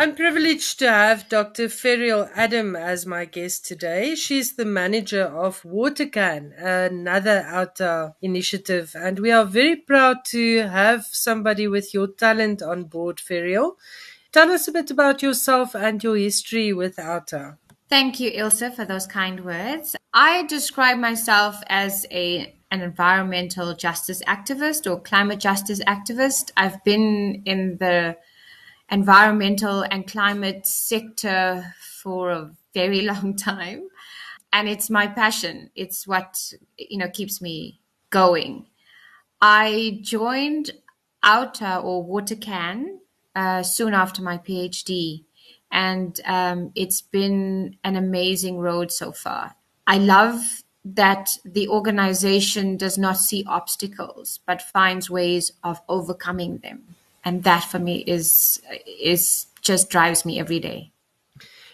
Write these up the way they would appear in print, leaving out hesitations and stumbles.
I'm privileged to have Dr. Ferial Adam as my guest today. She's the manager of WaterCan, another OUTA initiative, and we are very proud to have somebody with your talent on board, Ferial. Tell us a bit about yourself and your history with OUTA. Thank you, Ilse, for those kind words. I describe myself as an environmental justice activist or climate justice activist. I've been in the environmental and climate sector for a very long time, and it's my passion. It's what, keeps me going. I joined OUTA or WaterCan soon after my PhD, and it's been an amazing road so far. I love that the organization does not see obstacles but finds ways of overcoming them. And that for me is just drives me every day.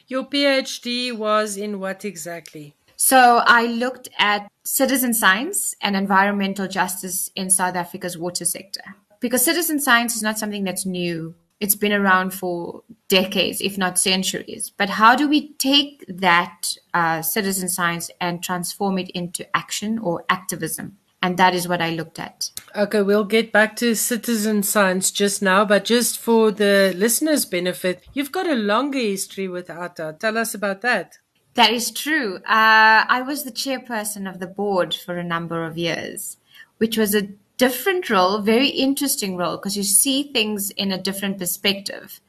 Your PhD was in what exactly? So I looked at citizen science and environmental justice in South Africa's water sector, because citizen science is not something that's new. It's been around for decades, if not centuries. But how do we take that citizen science and transform it into action or activism? And that is what I looked at. Okay, we'll get back to citizen science just now, but just for the listeners' benefit, you've got a longer history with ATA. Tell us about that. That is true. I was the chairperson of the board for a number of years, which was a different role, very interesting role, because you see things in a different perspective.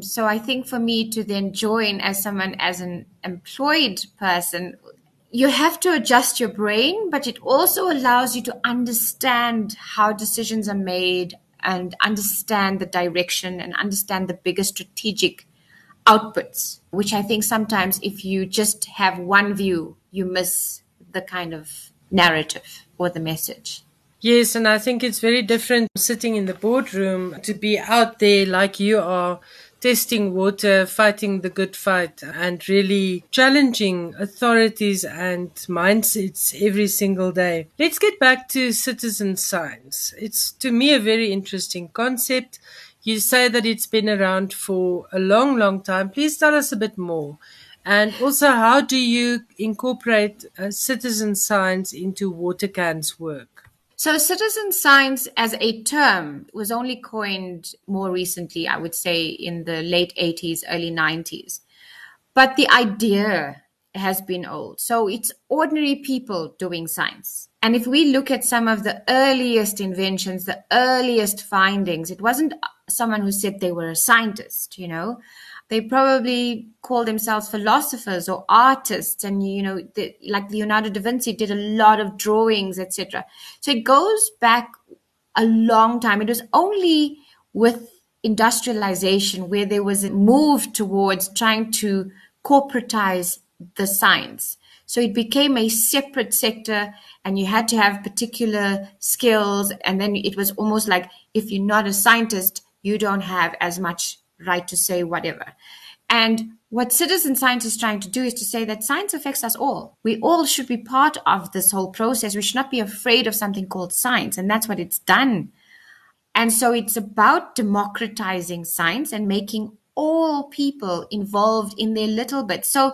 So I think for me to then join as an employed person, you have to adjust your brain, but it also allows you to understand how decisions are made and understand the direction and understand the bigger strategic outputs, which I think sometimes if you just have one view, you miss the kind of narrative or the message. Yes, and I think it's very different sitting in the boardroom to be out there like you are, testing water, fighting the good fight, and really challenging authorities and mindsets every single day. Let's get back to citizen science. It's, to me, a very interesting concept. You say that it's been around for a long, long time. Please tell us a bit more. And also, how do you incorporate citizen science into WaterCan's work? So citizen science as a term was only coined more recently, I would say in the late 80s, early 90s. But the idea has been old. So it's ordinary people doing science. And if we look at some of the earliest inventions, the earliest findings, it wasn't someone who said they were a scientist, They probably call themselves philosophers or artists. And, like Leonardo da Vinci did a lot of drawings, etc. So it goes back a long time. It was only with industrialization where there was a move towards trying to corporatize the science. So it became a separate sector and you had to have particular skills. And then it was almost like if you're not a scientist, you don't have as much right to say whatever. And what citizen science is trying to do is to say that science affects us all. We all should be part of this whole process. We should not be afraid of something called science. And that's what it's done. And so it's about democratizing science and making all people involved in their little bit. So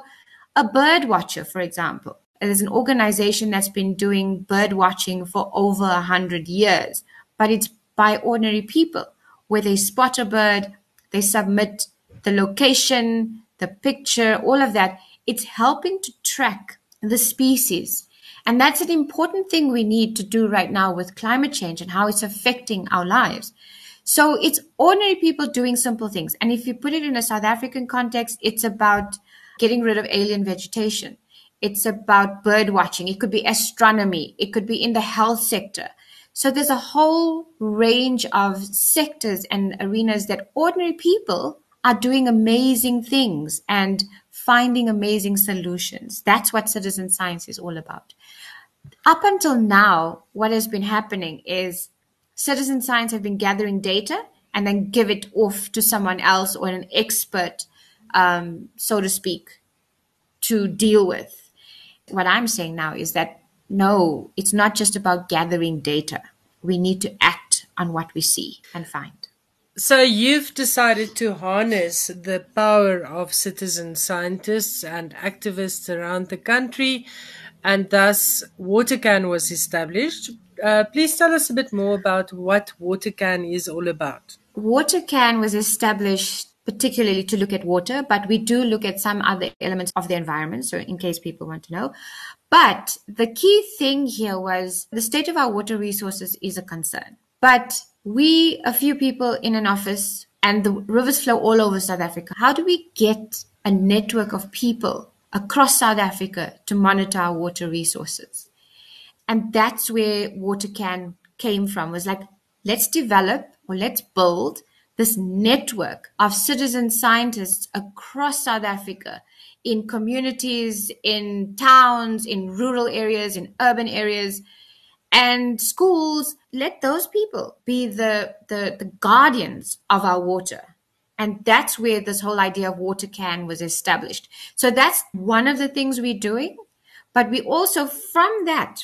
a bird watcher, for example, there's an organization that's been doing bird watching for over 100 years, but it's by ordinary people where they spot a bird. They submit the location, the picture, all of that. It's helping to track the species. And that's an important thing we need to do right now with climate change and how it's affecting our lives. So it's ordinary people doing simple things. And if you put it in a South African context, it's about getting rid of alien vegetation. It's about bird watching. It could be astronomy. It could be in the health sector. So there's a whole range of sectors and arenas that ordinary people are doing amazing things and finding amazing solutions. That's what citizen science is all about. Up until now, what has been happening is citizen science have been gathering data and then give it off to someone else or an expert, so to speak, to deal with. What I'm saying now is that no, it's not just about gathering data. We need to act on what we see and find. So you've decided to harness the power of citizen scientists and activists around the country, and thus WaterCan was established. Please tell us a bit more about what WaterCan is all about. WaterCan was established particularly to look at water, but we do look at some other elements of the environment, so in case people want to know. But the key thing here was the state of our water resources is a concern. But we, a few people in an office, and the rivers flow all over South Africa. How do we get a network of people across South Africa to monitor our water resources? And that's where WaterCan came from, was like, let's develop or let's build this network of citizen scientists across South Africa, in communities, in towns, in rural areas, in urban areas, and schools. Let those people be the guardians of our water. And that's where this whole idea of WaterCan was established. So that's one of the things we're doing. But we also, from that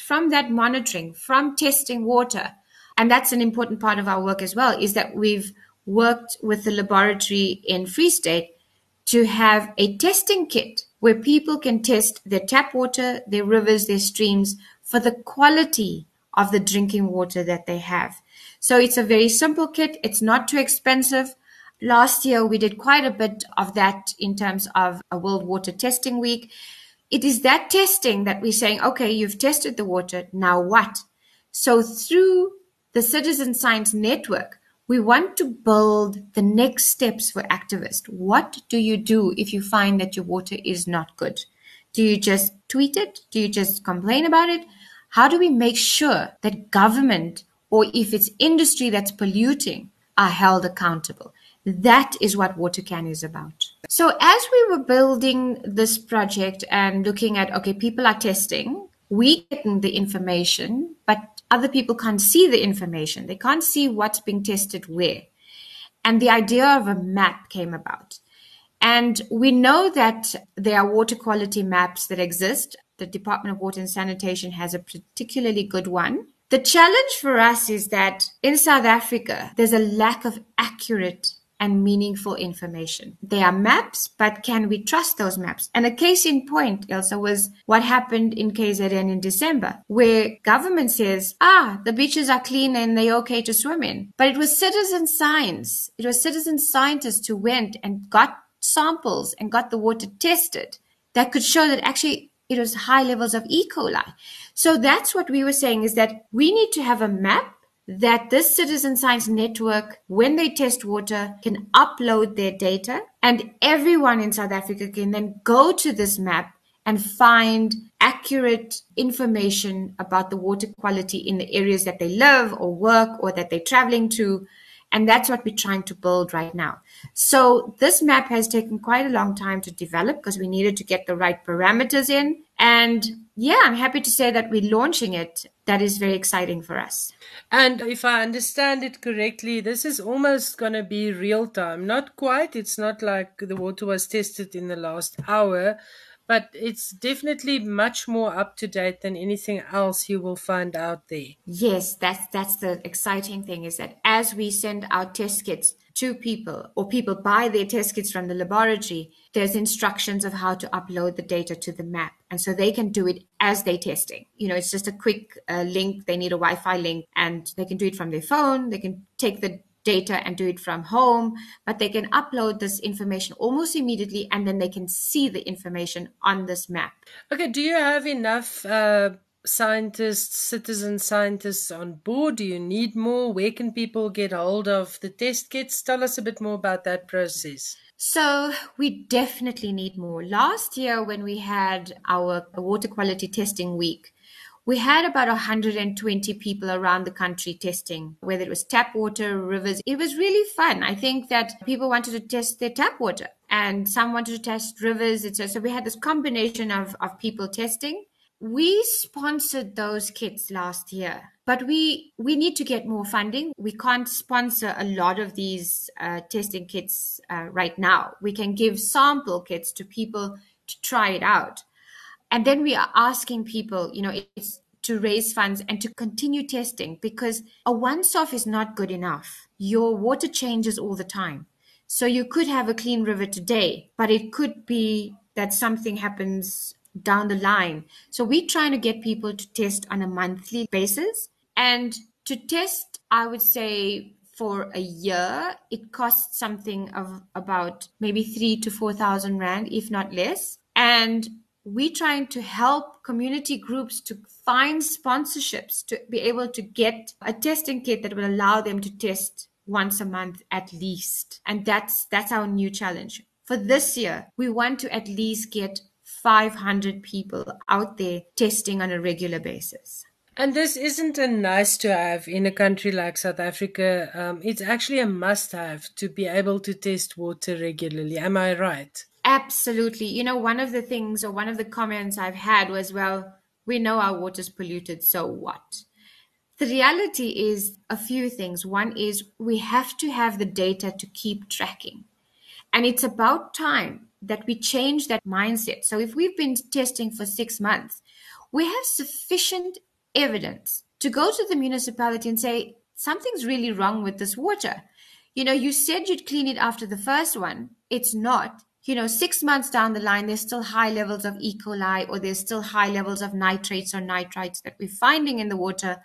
monitoring, from testing water, and that's an important part of our work as well, is that we've worked with the laboratory in Free State to have a testing kit where people can test their tap water, their rivers, their streams for the quality of the drinking water that they have. So it's a very simple kit. It's not too expensive. Last year, we did quite a bit of that in terms of a World Water Testing Week. It is that testing that we're saying, okay, you've tested the water, now what? So through the Citizen Science Network, we want to build the next steps for activists. What do you do if you find that your water is not good? Do you just tweet it? Do you just complain about it? How do we make sure that government, or if it's industry that's polluting, are held accountable? That is what WaterCan is about. So as we were building this project and looking at, okay, people are testing, we get the information, but other people can't see the information. They can't see what's being tested where. And the idea of a map came about. And we know that there are water quality maps that exist. The Department of Water and Sanitation has a particularly good one. The challenge for us is that in South Africa, there's a lack of accurate and meaningful information. They are maps, but can we trust those maps? And a case in point, Elsa, was what happened in KZN in December, where government says, the beaches are clean and they're okay to swim in. But it was citizen science. It was citizen scientists who went and got samples and got the water tested that could show that actually it was high levels of E. coli. So that's what we were saying, is that we need to have a map that this citizen science network, when they test water, can upload their data, and everyone in South Africa can then go to this map and find accurate information about the water quality in the areas that they live or work or that they're traveling to. And that's what we're trying to build right now. So this map has taken quite a long time to develop because we needed to get the right parameters in. And yeah, I'm happy to say that we're launching it. That is very exciting for us. And if I understand it correctly, this is almost going to be real time. Not quite. It's not like the water was tested in the last hour, but it's definitely much more up to date than anything else you will find out there. Yes, that's the exciting thing, is that as we send out test kits to people, or people buy their test kits from the laboratory, there's instructions of how to upload the data to the map. And so they can do it as they're testing. You know, it's just a quick link. They need a Wi-Fi link, and they can do it from their phone. They can take the data and do it from home, but they can upload this information almost immediately, and then they can see the information on this map. Okay, do you have enough scientists, citizen scientists on board? Do you need more? Where can people get hold of the test kits? Tell us a bit more about that process. So we definitely need more. Last year, when we had our water quality testing week, we had about 120 people around the country testing, whether it was tap water, rivers. It was really fun. I think that people wanted to test their tap water and some wanted to test rivers. So we had this combination of people testing. We sponsored those kits last year, but we need to get more funding. We can't sponsor a lot of these testing kits right now. We can give sample kits to people to try it out. And then we are asking people, you know, it's to raise funds and to continue testing, because a one-off is not good enough. your water changes all the time. So you could have a clean river today, but it could be that something happens down the line. So we're trying to get people to test on a monthly basis. And to test, I would say for a year, it costs something of about maybe 3,000 to 4,000 rand, if not less. And we're trying to help community groups to find sponsorships to be able to get a testing kit that will allow them to test once a month at least. And that's our new challenge. For this year, we want to at least get 500 people out there testing on a regular basis. And this isn't a nice to have in a country like South Africa. It's actually a must have to be able to test water regularly. Am I right? Absolutely. You know, one of the things or one of the comments I've had was, well, we know our water's polluted, so what? The reality is a few things. One is we have to have the data to keep tracking. And it's about time that we change that mindset. So if we've been testing for 6 months, we have sufficient evidence to go to the municipality and say, something's really wrong with this water. You know, you said you'd clean it after the first one. It's not. You know, 6 months down the line, there's still high levels of E. coli, or there's still high levels of nitrates or nitrites that we're finding in the water.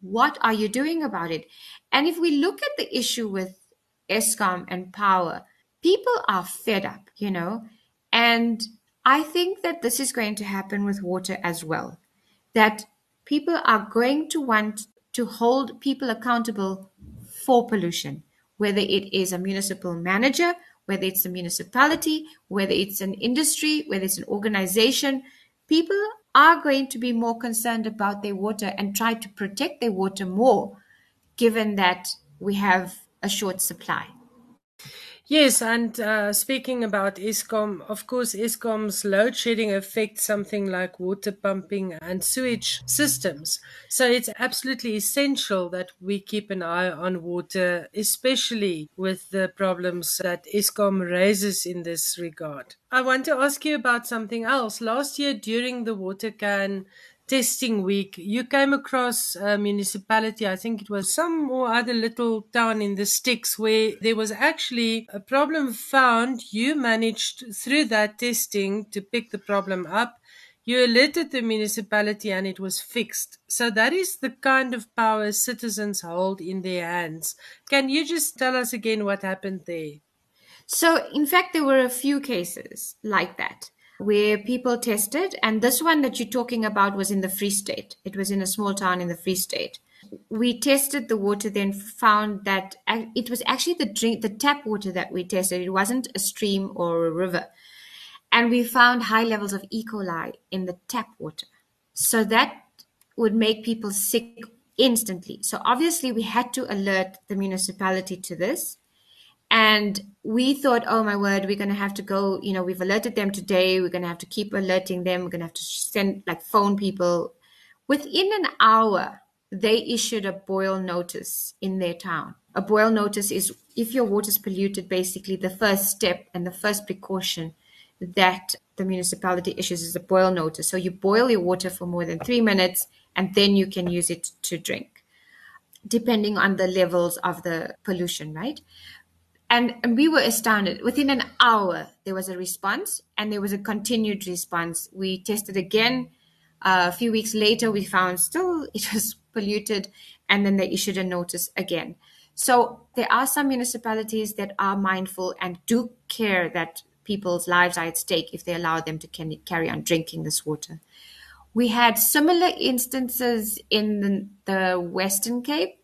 What are you doing about it? And if we look at the issue with Eskom and power, people are fed up, you know, and I think that this is going to happen with water as well, that people are going to want to hold people accountable for pollution, whether it is a municipal manager, whether it's a municipality, whether it's an industry, whether it's an organization. People are going to be more concerned about their water and try to protect their water more, given that we have a short supply. Yes, and speaking about Eskom, of course, Eskom's load shedding affects something like water pumping and sewage systems. So it's absolutely essential that we keep an eye on water, especially with the problems that Eskom raises in this regard. I want to ask you about something else. Last year during the WaterCan testing week, you came across a municipality, I think it was some or other little town in the sticks, where there was actually a problem found. You managed through that testing to pick the problem up. You alerted the municipality and it was fixed. So that is the kind of power citizens hold in their hands. Can you just tell us again what happened there? So in fact, there were a few cases like that, where people tested, and this one that you're talking about was in the Free State. It was in a small town in the Free State. We tested the water, then found that it was actually the tap water that we tested. It wasn't a stream or a river. And we found high levels of E. coli in the tap water. So that would make people sick instantly. So obviously we had to alert the municipality to this. And we thought, oh my word, we're going to have to go, you know, we've alerted them today. We're going to have to keep alerting them. We're going to have to send, like, phone people. Within an hour, they issued a boil notice in their town. A boil notice is if your water's polluted, basically the first step and the first precaution that the municipality issues is a boil notice. So you boil your water for more than 3 minutes, and then you can use it to drink, depending on the levels of the pollution, right? And we were astounded. Within an hour, there was a response, and there was a continued response. We tested again. A few weeks later, we found still it was polluted, and then they issued a notice again. So there are some municipalities that are mindful and do care that people's lives are at stake if they allow them to carry on drinking this water. We had similar instances in the Western Cape,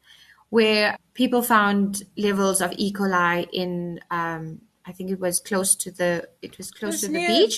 where people found levels of E. coli in, I think it was close to the beach.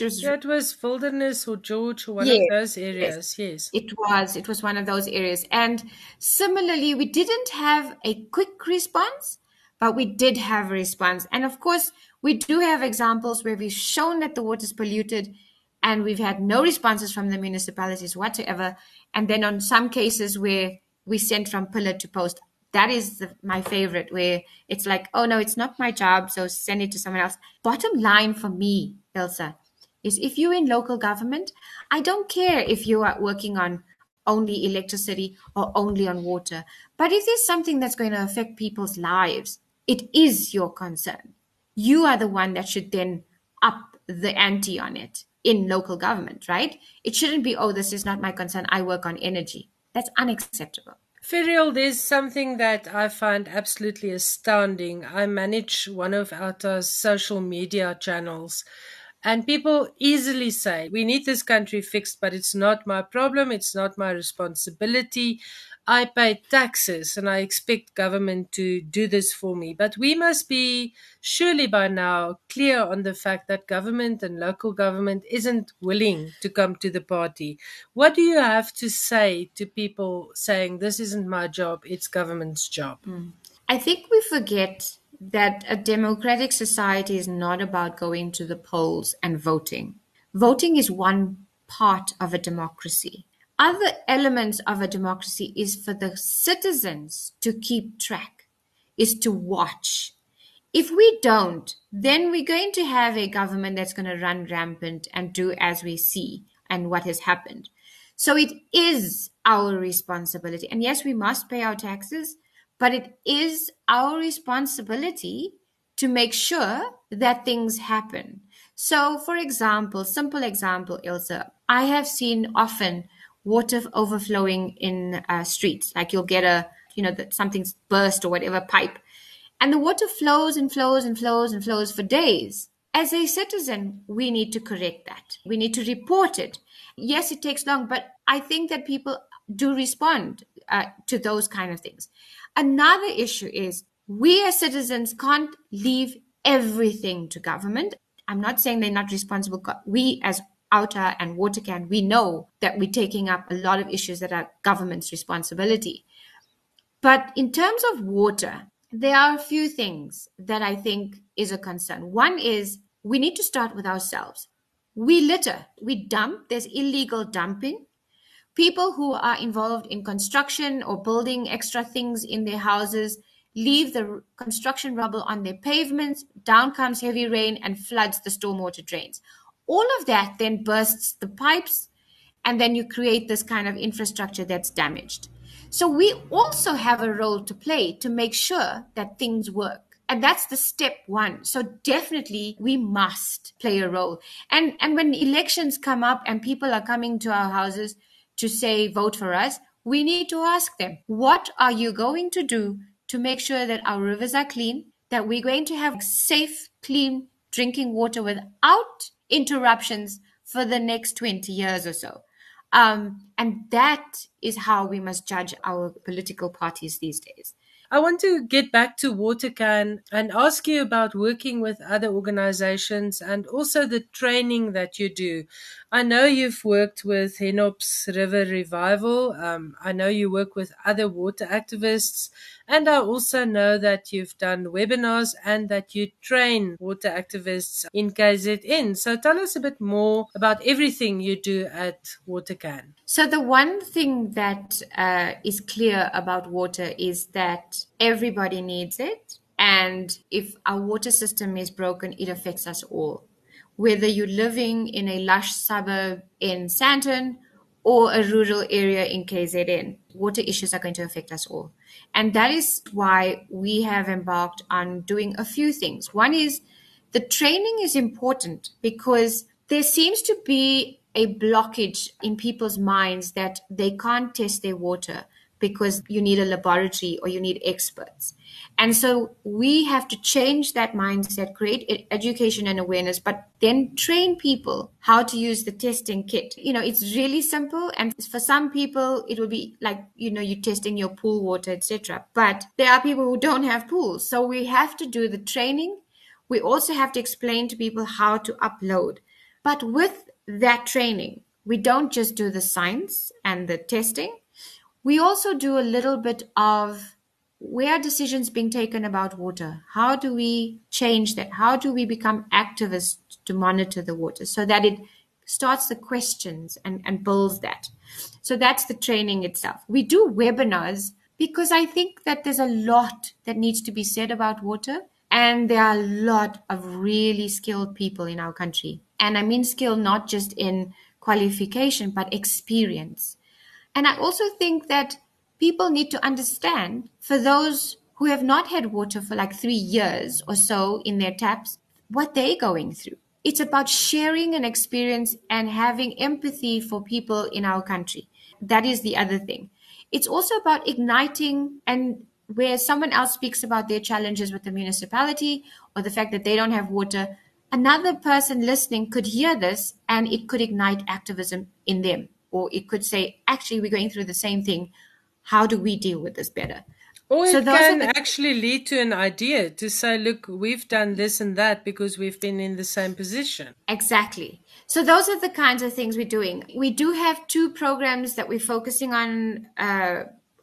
It was Wilderness or George or one of those areas. Yes. It was one of those areas. And similarly, we didn't have a quick response, but we did have a response. And of course, we do have examples where we've shown that the water's polluted and we've had no responses from the municipalities whatsoever. And then on some cases where we sent from pillar to post. That is my favorite, where it's like, oh, no, it's not my job, so send it to someone else. Bottom line for me, Elsa, is if you're in local government, I don't care if you are working on only electricity or only on water. But if there's something that's going to affect people's lives, it is your concern. You are the one that should then up the ante on it in local government, right? It shouldn't be, oh, this is not my concern, I work on energy. That's unacceptable. Ferial, there's something that I find absolutely astounding. I manage one of ATA's social media channels, and people easily say, we need this country fixed, but it's not my problem, it's not my responsibility. I pay taxes and I expect government to do this for me. But we must be surely by now clear on the fact that government and local government isn't willing to come to the party. What do you have to say to people saying, this isn't my job, it's government's job? I think we forget that a democratic society is not about going to the polls and voting. Voting is one part of a democracy. Other elements of a democracy is for the citizens to keep track, is to watch. If we don't, then we're going to have a government that's going to run rampant and do as we see and what has happened. So it is our responsibility. And yes, we must pay our taxes, but it is our responsibility to make sure that things happen. So, for example, simple example, Ilse, I have seen often water overflowing in streets. Like you'll get something's burst or whatever pipe. And the water flows and flows and flows and flows for days. As a citizen, we need to correct that. We need to report it. Yes, it takes long, but I think that people do respond to those kind of things. Another issue is we as citizens can't leave everything to government. I'm not saying they're not responsible. We as OUTA and WaterCan, we know that we're taking up a lot of issues that are government's responsibility. But in terms of water, there are a few things that I think is a concern. One is we need to start with ourselves. We litter, we dump, there's illegal dumping. People who are involved in construction or building extra things in their houses leave the construction rubble on their pavements, down comes heavy rain and floods the stormwater drains. All of that then bursts the pipes, and then you create this kind of infrastructure that's damaged. So we also have a role to play to make sure that things work. And that's the step one. So definitely we must play a role. And when elections come up and people are coming to our houses to say, vote for us, we need to ask them, what are you going to do to make sure that our rivers are clean, that we're going to have safe, clean drinking water without interruptions for the next 20 years or so. And that is how we must judge our political parties these days. I want to get back to WaterCan and ask you about working with other organizations and also the training that you do. I know you've worked with Hennops River Revival. I know you work with other water activists. And I also know that you've done webinars and that you train water activists in KZN. So tell us a bit more about everything you do at WaterCan. So the one thing that is clear about water is that everybody needs it. And if our water system is broken, it affects us all. Whether you're living in a lush suburb in Sandton or a rural area in KZN, water issues are going to affect us all. And that is why we have embarked on doing a few things. One is the training is important because there seems to be a blockage in people's minds that they can't test their water because you need a laboratory or you need experts. And so we have to change that mindset, create education and awareness, but then train people how to use the testing kit. You know, it's really simple. And for some people, it will be like, you know, you're testing your pool water, etc. But there are people who don't have pools. So we have to do the training. We also have to explain to people how to upload. But with that training, we don't just do the science and the testing. We also do a little bit of where are decisions being taken about water? How do we change that? How do we become activists to monitor the water so that it starts the questions and builds that? So that's the training itself. We do webinars because I think that there's a lot that needs to be said about water. And there are a lot of really skilled people in our country. And I mean skill not just in qualification, but experience. And I also think that people need to understand, for those who have not had water for like 3 years or so in their taps, what they're going through. It's about sharing an experience and having empathy for people in our country. That is the other thing. It's also about igniting, and where someone else speaks about their challenges with the municipality or the fact that they don't have water, another person listening could hear this and it could ignite activism in them. Or it could say, actually, we're going through the same thing. How do we deal with this better? Or so it can actually lead to an idea to say, look, we've done this and that because we've been in the same position. Exactly. So those are the kinds of things we're doing. We do have 2 programs that we're focusing on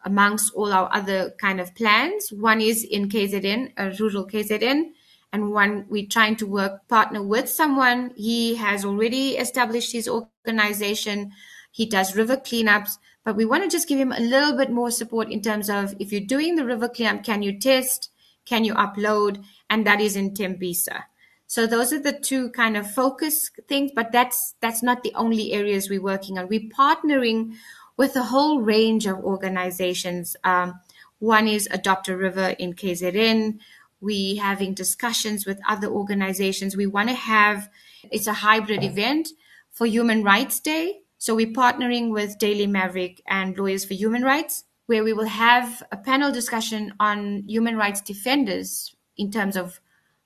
amongst all our other kind of plans. One is in KZN, rural KZN, and one we're trying to partner with someone. He has already established his organization. He does river cleanups. But we want to just give him a little bit more support in terms of, if you're doing the river cleanup, can you test? Can you upload? And that is in Tembisa. So those are the 2 kind of focus things, but that's not the only areas we're working on. We're partnering with a whole range of organizations. One is Adopt a River in KZN. We're having discussions with other organizations. We want to have, it's a hybrid event for Human Rights Day. So we're partnering with Daily Maverick and Lawyers for Human Rights, where we will have a panel discussion on human rights defenders in terms of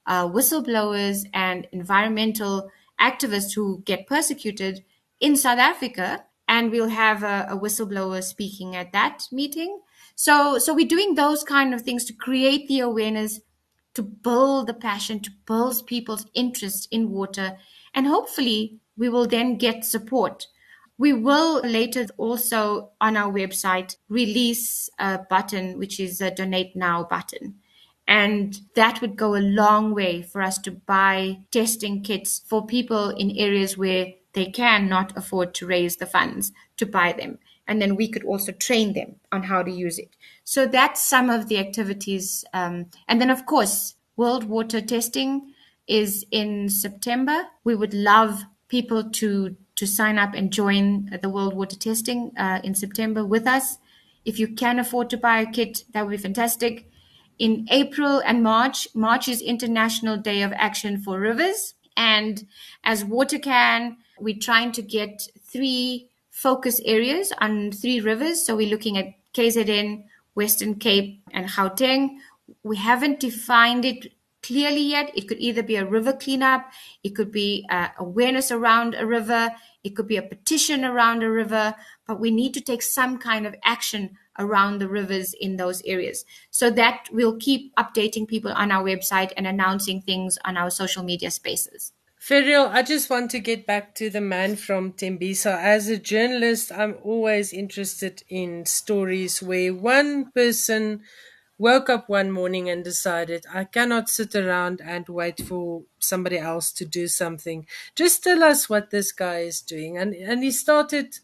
whistleblowers and environmental activists who get persecuted in South Africa. And we'll have a whistleblower speaking at that meeting. So we're doing those kind of things to create the awareness, to build the passion, to build people's interest in water. And hopefully we will then get support. We will later also on our website release a button, which is a Donate Now button. And that would go a long way for us to buy testing kits for people in areas where they cannot afford to raise the funds to buy them. And then we could also train them on how to use it. So that's some of the activities. And then, of course, World Water Testing is in September. We would love people to sign up and join the World Water Testing in September with us. If you can afford to buy a kit, that would be fantastic. In April and March is International Day of Action for Rivers. And as WaterCan, we're trying to get 3 focus areas on 3 rivers. So we're looking at KZN, Western Cape, and Gauteng. We haven't defined it clearly yet. It could either be a river cleanup, it could be awareness around a river, it could be a petition around a river, but we need to take some kind of action around the rivers in those areas. So that we'll keep updating people on our website and announcing things on our social media spaces. Ferial, I just want to get back to the man from Tembisa. As a journalist, I'm always interested in stories where one person woke up one morning and decided, I cannot sit around and wait for somebody else to do something. Just tell us what this guy is doing. And he started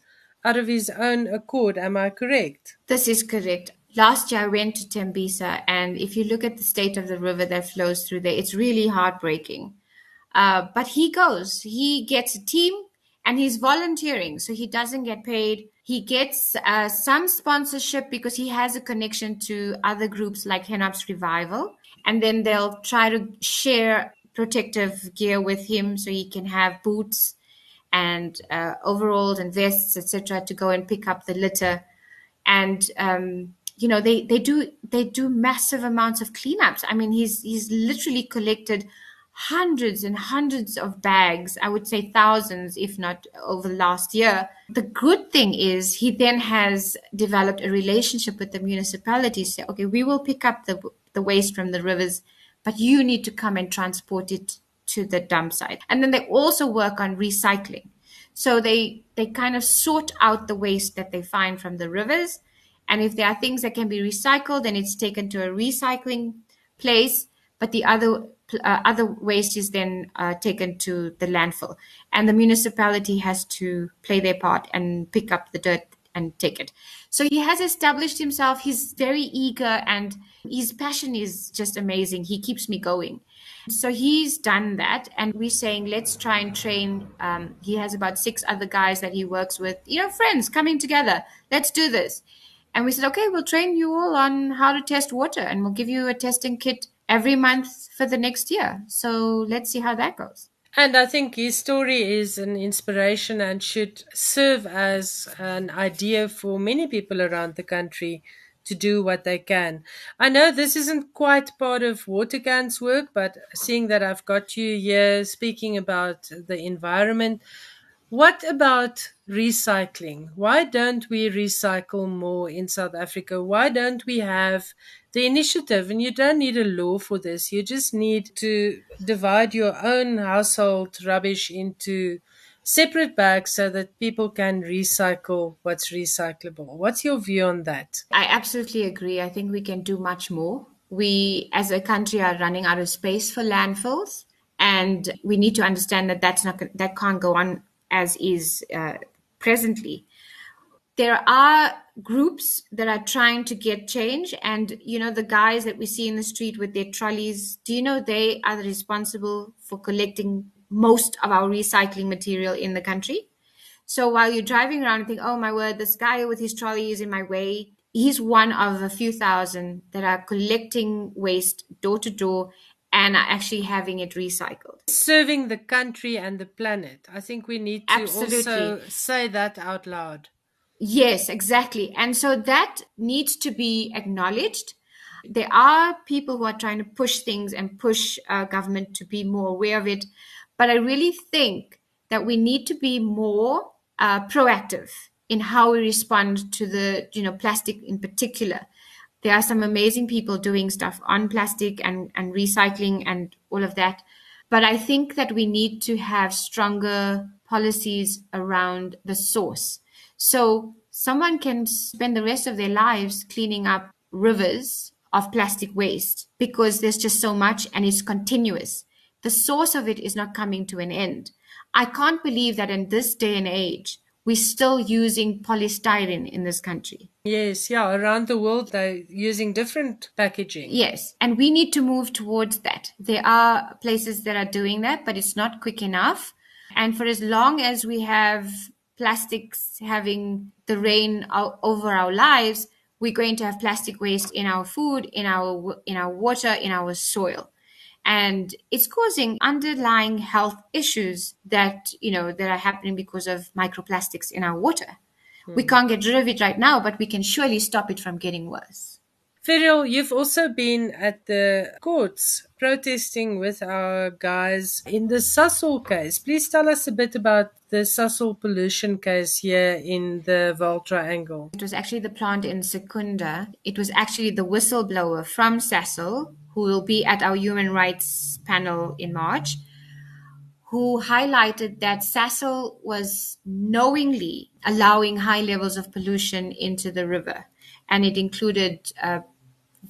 out of his own accord. Am I correct? This is correct. Last year I went to Tembisa, and if you look at the state of the river that flows through there, it's really heartbreaking. But he goes, he gets a team, and he's volunteering, so he doesn't get paid. He gets some sponsorship because he has a connection to other groups like Hennops Revival. And then they'll try to share protective gear with him so he can have boots and overalls and vests, etc., to go and pick up the litter. And, you know, they do massive amounts of cleanups. I mean, he's literally collected hundreds and hundreds of bags, I would say thousands, if not over last year. The good thing is he then has developed a relationship with the municipality. So, okay, we will pick up the waste from the rivers, but you need to come and transport it to the dump site. And then they also work on recycling. So they kind of sort out the waste that they find from the rivers. And if there are things that can be recycled, then it's taken to a recycling place. But the other waste is then taken to the landfill, and the municipality has to play their part and pick up the dirt and take it. So he has established himself. He's very eager, and his passion is just amazing. He keeps me going. So he's done that. And we're saying, let's try and train. He has about 6 other guys that he works with, friends coming together. Let's do this. And we said, okay, we'll train you all on how to test water, and we'll give you a testing kit every month for the next year. So let's see how that goes. And I think his story is an inspiration and should serve as an idea for many people around the country to do what they can. I know this isn't quite part of WaterCan's work, but seeing that I've got you here speaking about the environment, what about recycling? Why don't we recycle more in South Africa? Why don't we have the initiative? And you don't need a law for this. You just need to divide your own household rubbish into separate bags so that people can recycle what's recyclable. What's your view on that? I absolutely agree. I think we can do much more. We, as a country, are running out of space for landfills, and we need to understand that that can't go on as is presently. There are groups that are trying to get change. And, the guys that we see in the street with their trolleys, they are responsible for collecting most of our recycling material in the country. So while you're driving around and think, oh, my word, this guy with his trolley is in my way, he's one of a few thousand that are collecting waste door to door and are actually having it recycled. Serving the country and the planet. I think we need to also say that out loud. Yes, exactly. And so that needs to be acknowledged. There are people who are trying to push things and push government to be more aware of it. But I really think that we need to be more proactive in how we respond to the, plastic in particular. There are some amazing people doing stuff on plastic and recycling and all of that. But I think that we need to have stronger policies around the source. So someone can spend the rest of their lives cleaning up rivers of plastic waste because there's just so much and it's continuous. The source of it is not coming to an end. I can't believe that in this day and age, we're still using polystyrene in this country. Yes, around the world, they're using different packaging. Yes, and we need to move towards that. There are places that are doing that, but it's not quick enough. And for as long as we have plastics having the reign over our lives, we're going to have plastic waste in our food, in our water, in our soil, and it's causing underlying health issues that that are happening because of microplastics in our water. We can't get rid of it right now, but we can surely stop it from getting worse. Ferial, you've also been at the courts protesting with our guys in the Sasol case. Please tell us a bit about the Sasol pollution case here in the Vaal Triangle. It was actually the plant in Secunda. It was actually the whistleblower from Sasol, who will be at our human rights panel in March, who highlighted that Sasol was knowingly allowing high levels of pollution into the river. And it included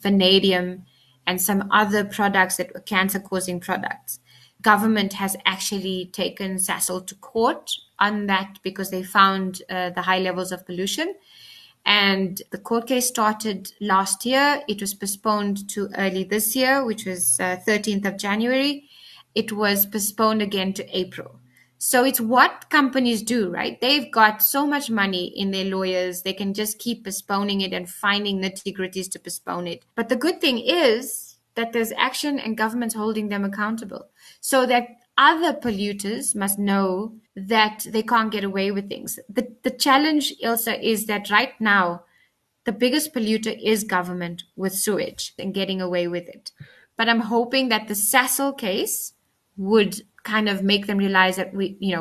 vanadium and some other products that were cancer-causing products. Government has actually taken Sasol to court on that because they found the high levels of pollution. And the court case started last year. It was postponed to early this year, which was 13th of January. It was postponed again to April. So it's what companies do, right? They've got so much money in their lawyers. They can just keep postponing it and finding nitty-gritties to postpone it. But the good thing is that there's action and governments holding them accountable so that other polluters must know that they can't get away with things. The challenge, Ilsa, is that right now, the biggest polluter is government with sewage and getting away with it. But I'm hoping that the Sasol case would kind of make them realize that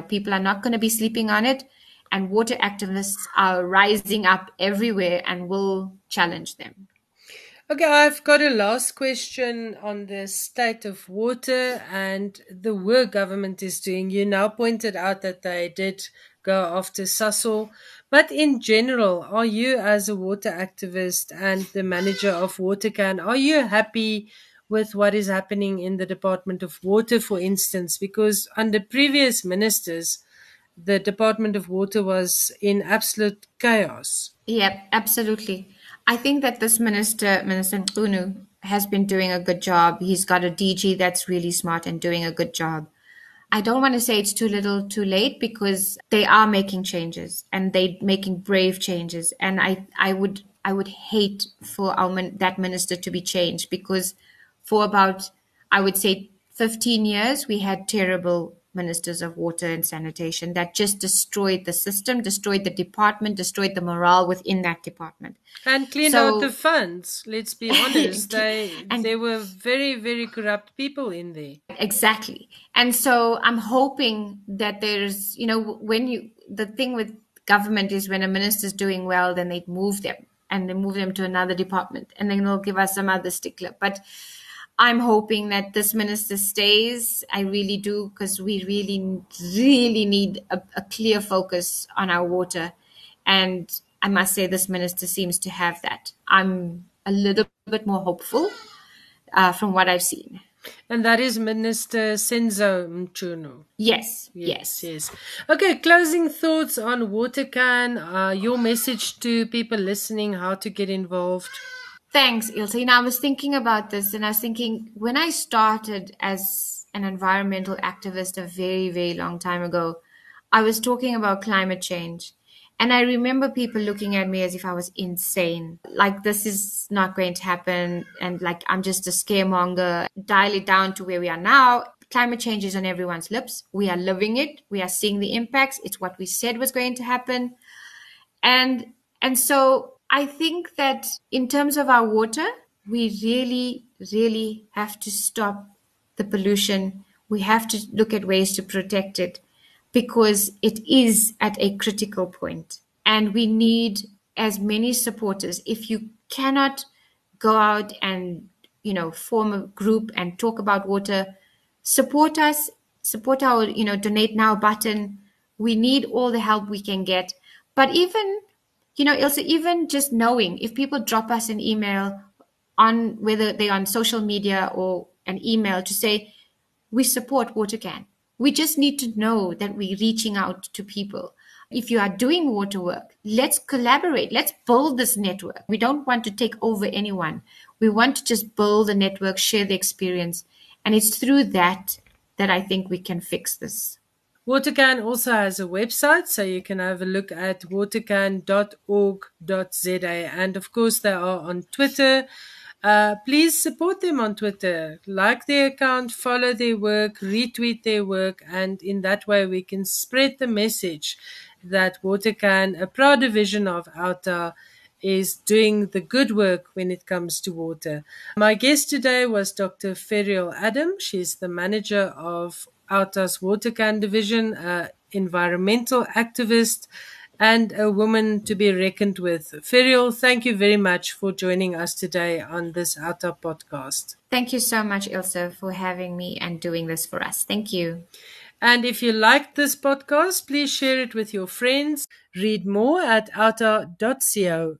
people are not going to be sleeping on it, and water activists are rising up everywhere and will challenge them. Okay, I've got a last question on the state of water and the work government is doing. You now pointed out that they did go after Sasol, but in general, are you as a water activist and the manager of WaterCan, are you happy with what is happening in the Department of Water, for instance, because under previous ministers, the Department of Water was in absolute chaos? Yep, absolutely. I think that this minister, Minister Mchunu, has been doing a good job. He's got a DG that's really smart and doing a good job. I don't want to say it's too little, too late, because they are making changes and they're making brave changes. And I would hate for that minister to be changed, because for about, I would say, 15 years, we had terrible ministers of water and sanitation that just destroyed the system, destroyed the department, destroyed the morale within that department. And cleaned out the funds, let's be honest. There were very, very corrupt people in there. Exactly. And so I'm hoping that there's, the thing with government is when a minister's doing well, then they move them and they move them to another department and then they'll give us some other stickler. But I'm hoping that this minister stays. I really do, because we really, really need a clear focus on our water. And I must say this minister seems to have that. I'm a little bit more hopeful from what I've seen. And that is Minister Senzo Mchunu. Yes. Okay, closing thoughts on WaterCan, your message to people listening, how to get involved. Thanks, Ilse. I was thinking about this, and I was thinking, when I started as an environmental activist a very, very long time ago, I was talking about climate change. And I remember people looking at me as if I was insane. Like, this is not going to happen. And like, I'm just a scaremonger. Dial it down to where we are now. Climate change is on everyone's lips. We are living it. We are seeing the impacts. It's what we said was going to happen. And so I think that in terms of our water, we really, really have to stop the pollution. We have to look at ways to protect it, because it is at a critical point. And we need as many supporters. If you cannot go out and, form a group and talk about water, support us, support our, donate now button. We need all the help we can get. But even... Ilse, even just knowing, if people drop us an email on, whether they're on social media or an email, to say, we support WaterCan. We just need to know that we're reaching out to people. If you are doing water work, let's collaborate. Let's build this network. We don't want to take over anyone. We want to just build a network, share the experience. And it's through that I think we can fix this. WaterCan also has a website, so you can have a look at watercan.org.za. And of course, they are on Twitter. Please support them on Twitter. Like their account, follow their work, retweet their work. And in that way, we can spread the message that WaterCan, a proud division of OUTA, is doing the good work when it comes to water. My guest today was Dr. Ferial Adam. She's the manager of OUTA's WaterCan division, environmental activist, and a woman to be reckoned with. Ferial, thank you very much for joining us today on this OUTA podcast. Thank you so much, Ilse, for having me and doing this for us. Thank you. And if you liked this podcast, please share it with your friends. Read more at outa.co.za.